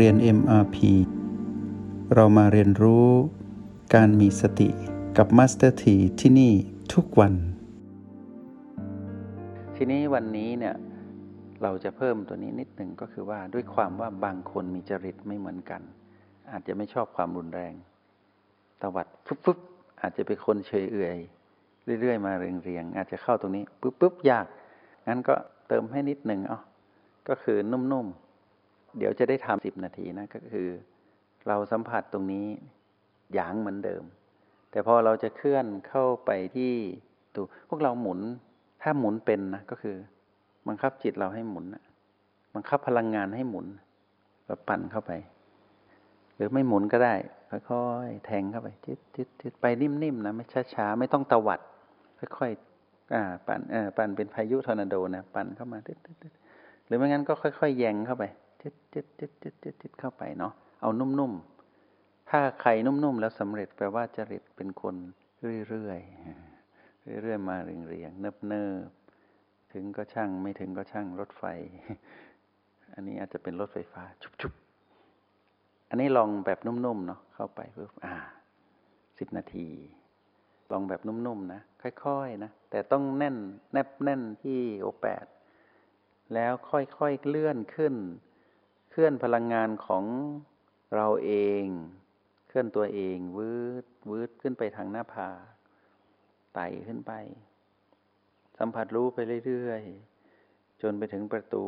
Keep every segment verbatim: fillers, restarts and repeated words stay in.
เรียน เอ็ม อาร์ พี เรามาเรียนรู้การมีสติกับ Master T ที่นี่ทุกวันทีนี้วันนี้เนี่ยเราจะเพิ่มตัวนี้นิดหนึ่งก็คือว่าด้วยความว่าบางคนมีจริตไม่เหมือนกันอาจจะไม่ชอบความรุนแรงตวัดปุ๊บๆอาจจะเป็นคนเฉยเอื่อยเรื่อยๆมาเรียงๆอาจจะเข้าตรงนี้ปุ๊บๆยากงั้นก็เติมให้นิดหนึ่งเอาก็คือนุ่มๆเดี๋ยวจะได้ทำสิบนาทีนะก็คือเราสัมผัสตรงนี้หยางเหมือนเดิมแต่พอเราจะเคลื่อนเข้าไปที่ตัวพวกเราหมุนถ้าหมุนเป็นนะก็คือบังคับจิตเราให้หมุนบังคับพลังงานให้หมุนเราปั่นเข้าไปหรือไม่หมุนก็ได้ค่อยๆแทงเข้าไปจิ๊ดๆไปนิ่มๆนะไม่ช้าๆไม่ต้องตวัดค่อยๆอ่าปั่นเออปั่นเป็นพายุทอร์นาโดนะปั่นเข้ามาติ๊ดๆหรือไม่งั้นก็ค่อยๆแยงเข้าไปจิ๊ดๆๆๆๆเข้าไปเนาะเอานุ่มๆถ้าใครนุ่มๆแล้วสำเร็จแปลว่าจริตเป็นคนเรื่อยๆเรื่อยๆมาเรียงๆเนิบๆถึงก็ช่างไม่ถึงก็ช่างรถไฟอันนี้อาจจะเป็นรถไฟฟ้าชุบๆอันนี้ลองแบบนุ่มๆเนาะเข้าไปปุ๊บอ่าสิบนาทีลองแบบนุ่มๆนะค่อยๆนะแต่ต้องแน่นแนบแน่นที่โอแปดแล้วค่อยๆเลื่อนขึ้นเคลื่อนพลังงานของเราเองเคลื่อนตัวเองวืดวืดขึ้นไปทางหน้าผาไต่ขึ้นไปสัมผัสรู้ไปเรื่อยๆจนไปถึงประตู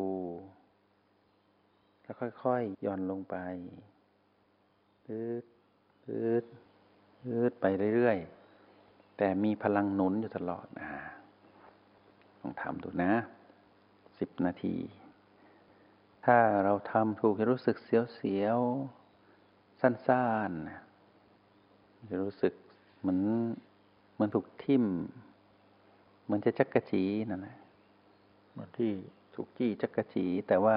แล้วค่อยๆย่อนลงไปยืดยืดยืดไปเรื่อยๆแต่มีพลังหนุนอยู่ตลอดนะลองทำดูนะสิบนาทีถ้าเราทำถูกจะรู้สึกเสียวๆสั้นๆจะรู้สึกเหมือนเหมือนถูกทิ่มเหมือนจะจักกะจีนั่นแหละเหมือนที่ถูกจี้จักกะจีแต่ว่า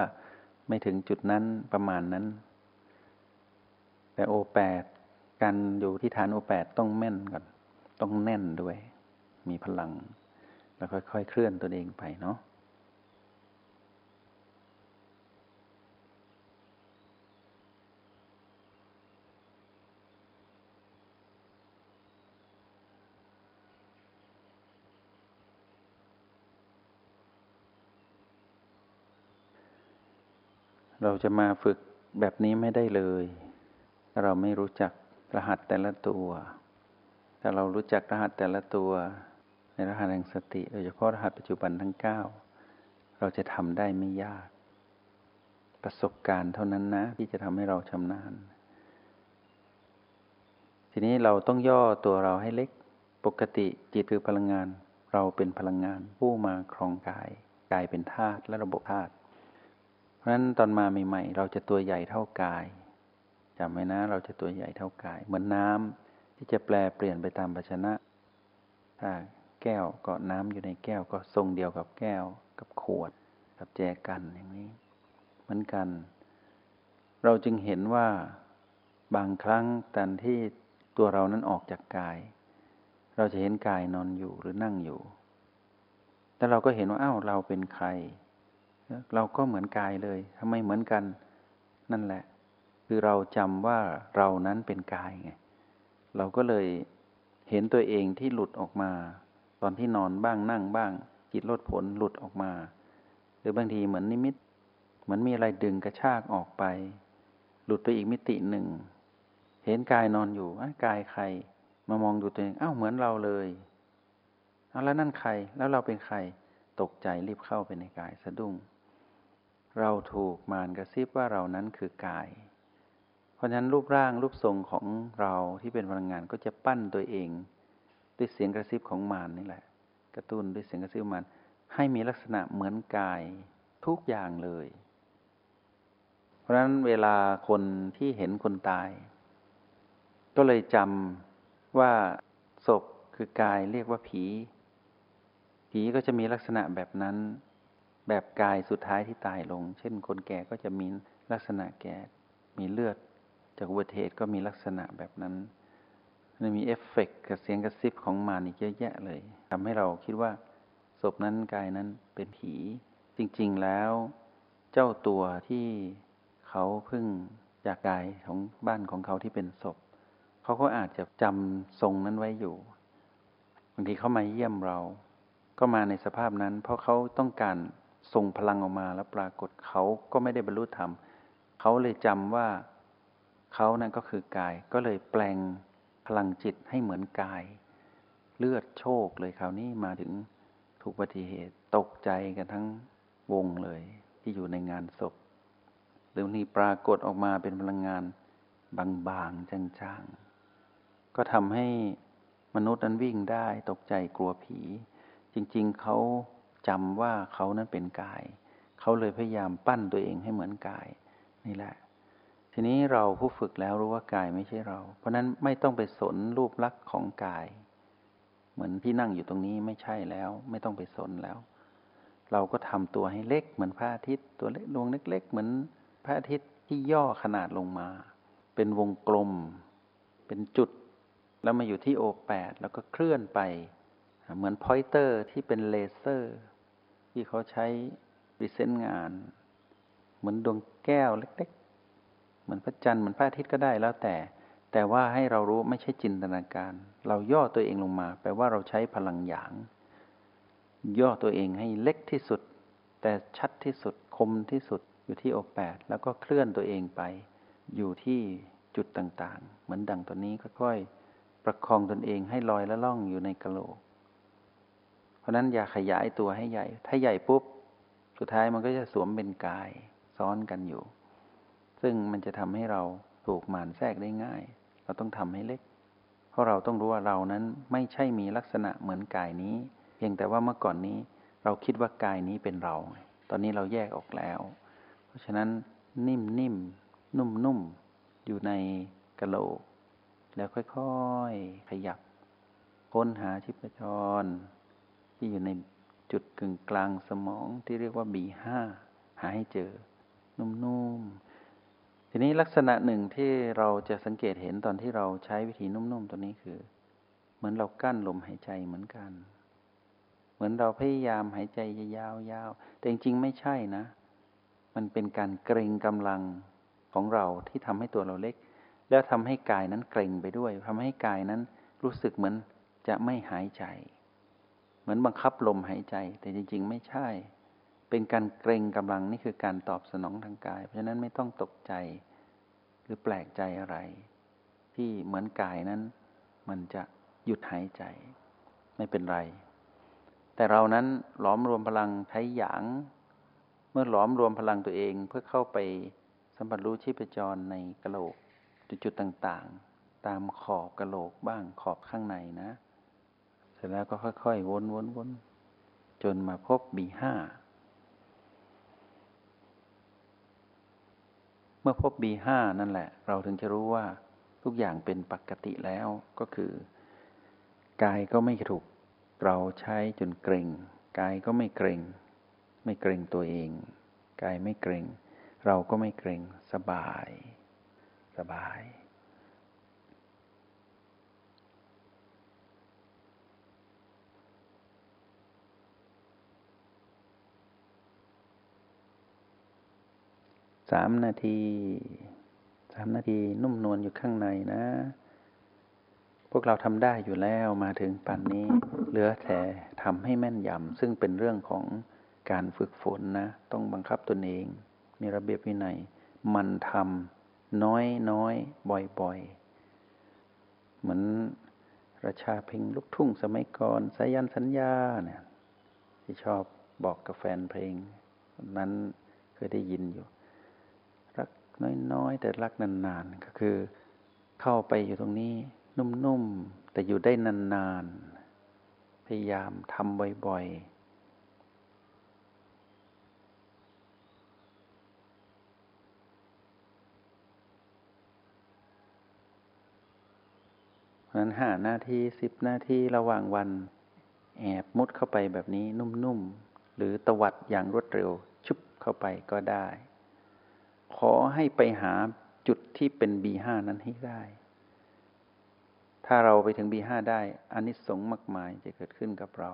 ไม่ถึงจุดนั้นประมาณนั้นแต่โอแปดการอยู่ที่ฐานโอแปดต้องแม่นก่อนต้องแน่นด้วยมีพลังแล้วค่อยๆเคลื่อนตัวเองไปเนาะเราจะมาฝึกแบบนี้ไม่ได้เลยถ้าเราไม่รู้จักรหัสแต่ละตัวถ้าเรารู้จักรหัสแต่ละตัวในรหัสแห่งสติโดยเฉพาะรหัสปัจจุบันทั้งเก้าเราจะทำได้ไม่ยากประสบการณ์เท่านั้นนะที่จะทำให้เราชำนาญทีนี้เราต้องย่อตัวเราให้เล็กปกติจิตคือพลังงานเราเป็นพลังงานผู้มาครองกายกายเป็นธาตุและระบบธาตุเพราะฉะนั้นตอนมาใหม่ๆเราจะตัวใหญ่เท่ากายจำไว้นะเราจะตัวใหญ่เท่ากายเหมือนน้ำที่จะแปลเปลี่ยนไปตามภาชนะถ้าแก้วก็น้ำอยู่ในแก้วก็ทรงเดียวกับแก้วกับขวดกับแจกันอย่างนี้เหมือนกันเราจึงเห็นว่าบางครั้งตอนที่ตัวเรานั้นออกจากกายเราจะเห็นกายนอนอยู่หรือนั่งอยู่แต่เราก็เห็นว่าอ้าวเราเป็นใครเราก็เหมือนกายเลยทำไมเหมือนกันนั่นแหละคือเราจำว่าเรานั้นเป็นกายไงเราก็เลยเห็นตัวเองที่หลุดออกมาตอนที่นอนบ้างนั่งบ้างจิตโลดโผนหลุดออกมาหรือบางทีเหมือนนิมิตเหมือนมีอะไรดึงกระชากออกไปหลุดไปอีกมิติหนึ่งเห็นกายนอนอยู่กายใครมามองดูตัวเองอ้าวเหมือนเราเลยเอาแล้วนั่นใครแล้วเราเป็นใครตกใจรีบเข้าไปในกายสะดุ้งเราถูกมารกระซิบว่าเรานั้นคือกายเพราะฉะนั้นรูปร่างรูปทรงของเราที่เป็นพลังงานก็จะปั้นตัวเองด้วยเสียงกระซิบของมารนี่แหละกระตุ้นด้วยเสียงกระซิบมารให้มีลักษณะเหมือนกายทุกอย่างเลยเพราะฉะนั้นเวลาคนที่เห็นคนตายก็เลยจำว่าศพคือกายเรียกว่าผีผีก็จะมีลักษณะแบบนั้นแบบกายสุดท้ายที่ตายลงเช่นคนแก่ก็จะมีลักษณะแก่มีเลือดจากอุบัติเหตุก็มีลักษณะแบบนั้นมันมีเอฟเฟกต์กับเสียงกระซิบของมารอีกเยอะแยะเลยทำให้เราคิดว่าศพนั้นกายนั้นเป็นผีจริงๆแล้วเจ้าตัวที่เขาเพิ่ง จากกายของบ้านของเขาที่เป็นศพเขาก็อาจจะจำทรงนั้นไว้อยู่บางทีเขามาเยี่ยมเราก็มาในสภาพนั้นเพราะเขาต้องการส่งพลังออกมาแล้วปรากฏเขาก็ไม่ได้บรรลุธรรมเขาเลยจำว่าเขานั้นก็คือกายก็เลยแปลงพลังจิตให้เหมือนกายเลือดโชคเลยคราวนี้มาถึงถูกอุบัติเหตุตกใจกันทั้งวงเลยที่อยู่ในงานศพหรือนี่ปรากฏออกมาเป็นพลังงานบางๆจางๆก็ทำให้มนุษย์นั้นวิ่งได้ตกใจกลัวผีจริงๆเขาจำว่าเขานั้นเป็นกายเขาเลยพยายามปั้นตัวเองให้เหมือนกายนี่แหละทีนี้เราผู้ฝึกแล้วรู้ว่ากายไม่ใช่เราเพราะนั้นไม่ต้องไปสนรูปลักษณ์ของกายเหมือนพี่นั่งอยู่ตรงนี้ไม่ใช่แล้วไม่ต้องไปสนแล้วเราก็ทำตัวให้เล็กเหมือนพระอาทิตย์ตัวเล็กดวงเล็กๆเหมือนพระอาทิตย์ที่ย่อขนาดลงมาเป็นวงกลมเป็นจุดแล้วมาอยู่ที่โอแปดแล้วก็เคลื่อนไปเหมือนพอยเตอร์ที่เป็นเลเซอร์ที่เขาใช้พิเศษงานเหมือนดวงแก้วเล็กๆเหมือนพระจันทร์เหมือนพระอาทิตย์ก็ได้แล้วแต่แต่ว่าให้เรารู้ไม่ใช่จินตนาการเราย่อตัวเองลงมาแปลว่าเราใช้พลังหยางย่อตัวเองให้เล็กที่สุดแต่ชัดที่สุดคมที่สุดอยู่ที่โอแปดแล้วก็เคลื่อนตัวเองไปอยู่ที่จุดต่างๆเหมือนดังตัวนี้ค่อยๆประคองตนเองให้ลอยและล่องอยู่ในกะโหลกเพราะนั้นอย่าขยายตัวให้ใหญ่ถ้าใหญ่ปุ๊บสุดท้ายมันก็จะสวมเป็นกายซ้อนกันอยู่ซึ่งมันจะทำให้เราถูกมารแทรกได้ง่ายเราต้องทำให้เล็กเพราะเราต้องรู้ว่าเรานั้นไม่ใช่มีลักษณะเหมือนกายนี้เพียงแต่ว่าเมื่อก่อนนี้เราคิดว่ากายนี้เป็นเราตอนนี้เราแยกออกแล้วเพราะฉะนั้นนิ่มๆ น, นุ่มๆอยู่ในกะโหลกแล้วค่อยๆขยับค้นหาชีพจรที่อยู่ในจุดกึ่งกลางสมองที่เรียกว่า บี ห้า หาให้เจอนุ่มๆทีนี้ลักษณะหนึ่งที่เราจะสังเกตเห็นตอนที่เราใช้วิธีนุ่มๆตัวนี้คือเหมือนเรากั้นลมหายใจเหมือนกันเหมือนเราพยายามหายใจยาวๆแต่จริงๆไม่ใช่นะมันเป็นการเกร็งกำลังของเราที่ทำให้ตัวเราเล็กแล้วทำให้กายนั้นเกร็งไปด้วยทำให้กายนั้นรู้สึกเหมือนจะไม่หายใจเหมือนบังคับลมหายใจแต่จริงๆไม่ใช่เป็นการเกร็งกำลังนี่คือการตอบสนองทางกายเพราะฉะนั้นไม่ต้องตกใจหรือแปลกใจอะไรที่เหมือนกายนั้นมันจะหยุดหายใจไม่เป็นไรแต่เรานั้นหลอมรวมพลังใช้หยางเมื่อหลอมรวมพลังตัวเองเพื่อเข้าไปสัมผัสรู้ชีพจรในกะโหลกจุดๆต่างๆตามขอบกะโหลกบ้างขอบข้างในนะเสร็จแล้วก็ค่อยๆวนๆๆจนมาพบ บี ห้าเมื่อพบ บี ห้า นั่นแหละเราถึงจะรู้ว่าทุกอย่างเป็นปกติแล้วก็คือกายก็ไม่ถูกเราใช้จนเกร็งกายก็ไม่เกร็งไม่เกร็งตัวเองกายไม่เกร็งเราก็ไม่เกร็งสบายสบายสามนาทีสามนาทีนุ่มนวลอยู่ข้างในนะพวกเราทำได้อยู่แล้วมาถึงป่านนี้เหลือแต่ทำให้แม่นยำซึ่งเป็นเรื่องของการฝึกฝนนะต้องบังคับตนเองมีระเบียบวินัยมันทำน้อยน้อยบ่อยๆเหมือนราชาเพลงลูกทุ่งสมัยก่อนสายันสัญญาเนี่ยที่ชอบบอกกับแฟนเพลงนั้นเคยได้ยินอยู่น้อยๆแต่รักนานๆก็คือเข้าไปอยู่ตรงนี้นุ่มๆแต่อยู่ได้นานๆพยายามทำบ่อยๆเพราะฉะนั้นห้านาทีสิบนาทีระหว่างวันแอบมุดเข้าไปแบบนี้นุ่มๆหรือตวัดอย่างรวดเร็วชุบเข้าไปก็ได้ขอให้ไปหาจุดที่เป็น บี ห้า นั้นให้ได้ถ้าเราไปถึง บี ห้า ได้อานิสงส์มากมายจะเกิดขึ้นกับเรา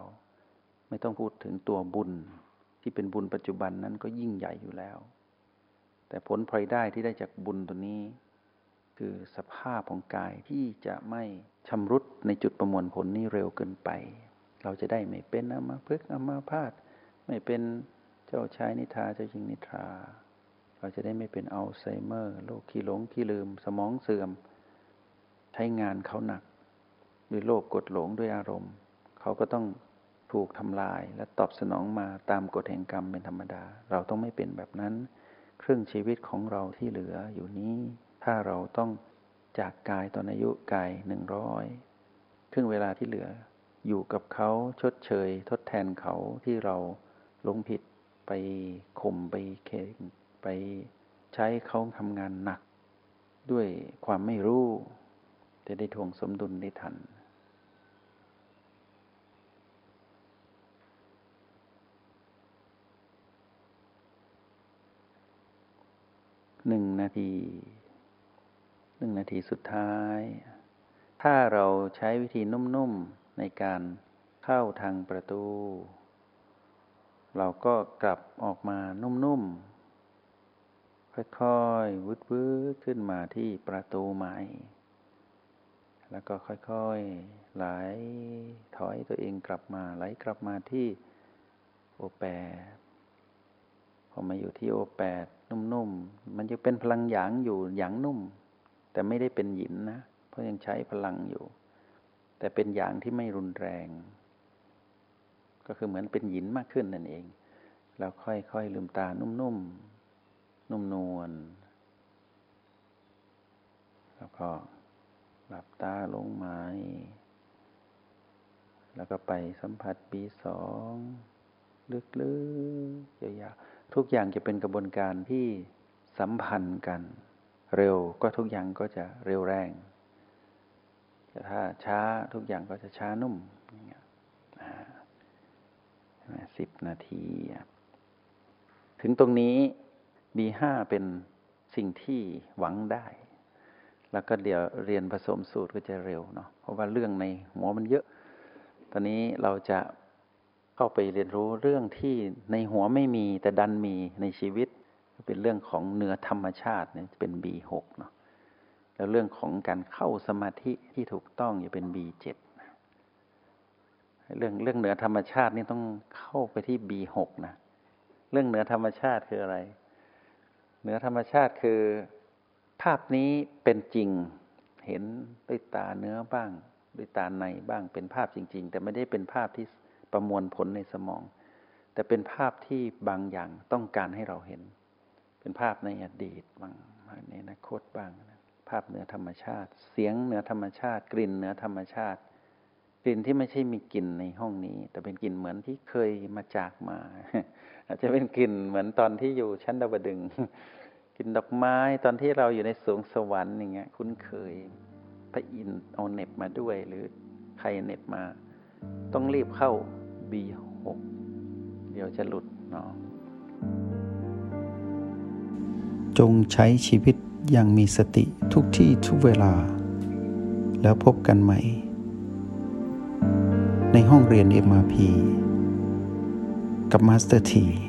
ไม่ต้องพูดถึงตัวบุญที่เป็นบุญปัจจุบันนั้นก็ยิ่งใหญ่อยู่แล้ว แต่ผลพลอยได้ที่ได้จากบุญตัวนี้คือสภาพของกายที่จะไม่ชำรุดในจุดประมวลผลนี้เร็วเกินไปเราจะได้ไม่เป็นอัมพฤกษ์อัมพาตไม่เป็นเจ้าชายนิทราเจ้าหญิงนิทราเราจะได้ไม่เป็นอัลไซเมอร์โรคขี้หลงขี้ลืมสมองเสื่อมใช้งานเขาหนักด้วยโรคกดหลงด้วยอารมณ์เขาก็ต้องถูกทำลายและตอบสนองมาตามกฎแห่งกรรมเป็นธรรมดาเราต้องไม่เป็นแบบนั้นครึ่งชีวิตของเราที่เหลืออยู่นี้ถ้าเราต้องจากกายตอนอายุกายหนึ่งร้อยครึ่งเวลาที่เหลืออยู่กับเขาชดเชยทดแทนเขาที่เราหลงผิดไปข่มไปเค้นไปใช้เขาทำงานหนักด้วยความไม่รู้จะได้ทวงสมดุลได้ทันหนึ่งนาทีหนึ่งนาทีสุดท้ายถ้าเราใช้วิธีนุ่มๆในการเข้าทางประตูเราก็กลับออกมานุ่มๆค่อยๆวืดๆขึ้นมาที่ประตูใหม่แล้วก็ค่อยๆไหลถอยตัวเองกลับมาไหลกลับมาที่โอแปดพอมาอยู่ที่โอแปดนุ่มๆมันจะเป็นพลังหยางอยู่หยางนุ่มแต่ไม่ได้เป็นหยินนะเพราะยังใช้พลังอยู่แต่เป็นหยางที่ไม่รุนแรงก็คือเหมือนเป็นหยินมากขึ้นนั่นเองแล้วค่อยๆลืมตานุ่มๆ นุ่มนวลแล้วก็หลับตาลงมาแล้วก็ไปสัมผัส บี สอง ลึกๆยาวๆทุกอย่างจะเป็นกระบวนการที่สัมพันธ์กันเร็วก็ทุกอย่างก็จะเร็วแรงแต่ถ้าช้าทุกอย่างก็จะช้านุ่มอย่างเงี้ยสิบนาทีถึงตรงนี้ บี ห้า เป็นสิ่งที่หวังได้แล้วก็เดี๋ยวเรียนผสมสูตรก็จะเร็วเนาะเพราะว่าเรื่องในหัวมันเยอะตอนนี้เราจะเข้าไปเรียนรู้เรื่องที่ในหัวไม่มีแต่ดันมีในชีวิตเป็นเรื่องของเหนือธรรมชาติเนี่ยเป็น บี หก เนาะแล้วเรื่องของการเข้าสมาธิที่ถูกต้องจะเป็น บี เจ็ด เรื่องเรื่องเหนือธรรมชาตินี่ต้องเข้าไปที่ บี หก นะเรื่องเหนือธรรมชาติคืออะไรเหนือธรรมชาติคือภาพนี้เป็นจริงเห็นด้วยตาเนื้อบ้างด้วยตาในบ้างเป็นภาพจริงๆแต่ไม่ได้เป็นภาพที่ประมวลผลในสมองแต่เป็นภาพที่บางอย่างต้องการให้เราเห็นเป็นภาพในอดีตบางในอนาคตบ้างภาพเหนือธรรมชาติเสียงเหนือธรรมชาติกลิ่นเหนือธรรมชาติกลิ่นที่ไม่ใช่มีกลิ่นในห้องนี้แต่เป็นกลิ่นเหมือนที่เคยมาจากมาอาจจะเป็นกลิ่นเหมือนตอนที่อยู่ชั้นดาวดึงส์กลิ่นดอกไม้ตอนที่เราอยู่ในสวงสวรรค์อย่างเงี้ยคุ้นเคยพระอินทร์เอาเน็บมาด้วยหรือใครเน็บมาต้องรีบเข้า บี หก เดี๋ยวจะหลุดเนาะจงใช้ชีวิตอย่างมีสติทุกที่ทุกเวลาแล้วพบกันใหม่ในห้องเรียน เอ็ม อาร์ พี กับ Master T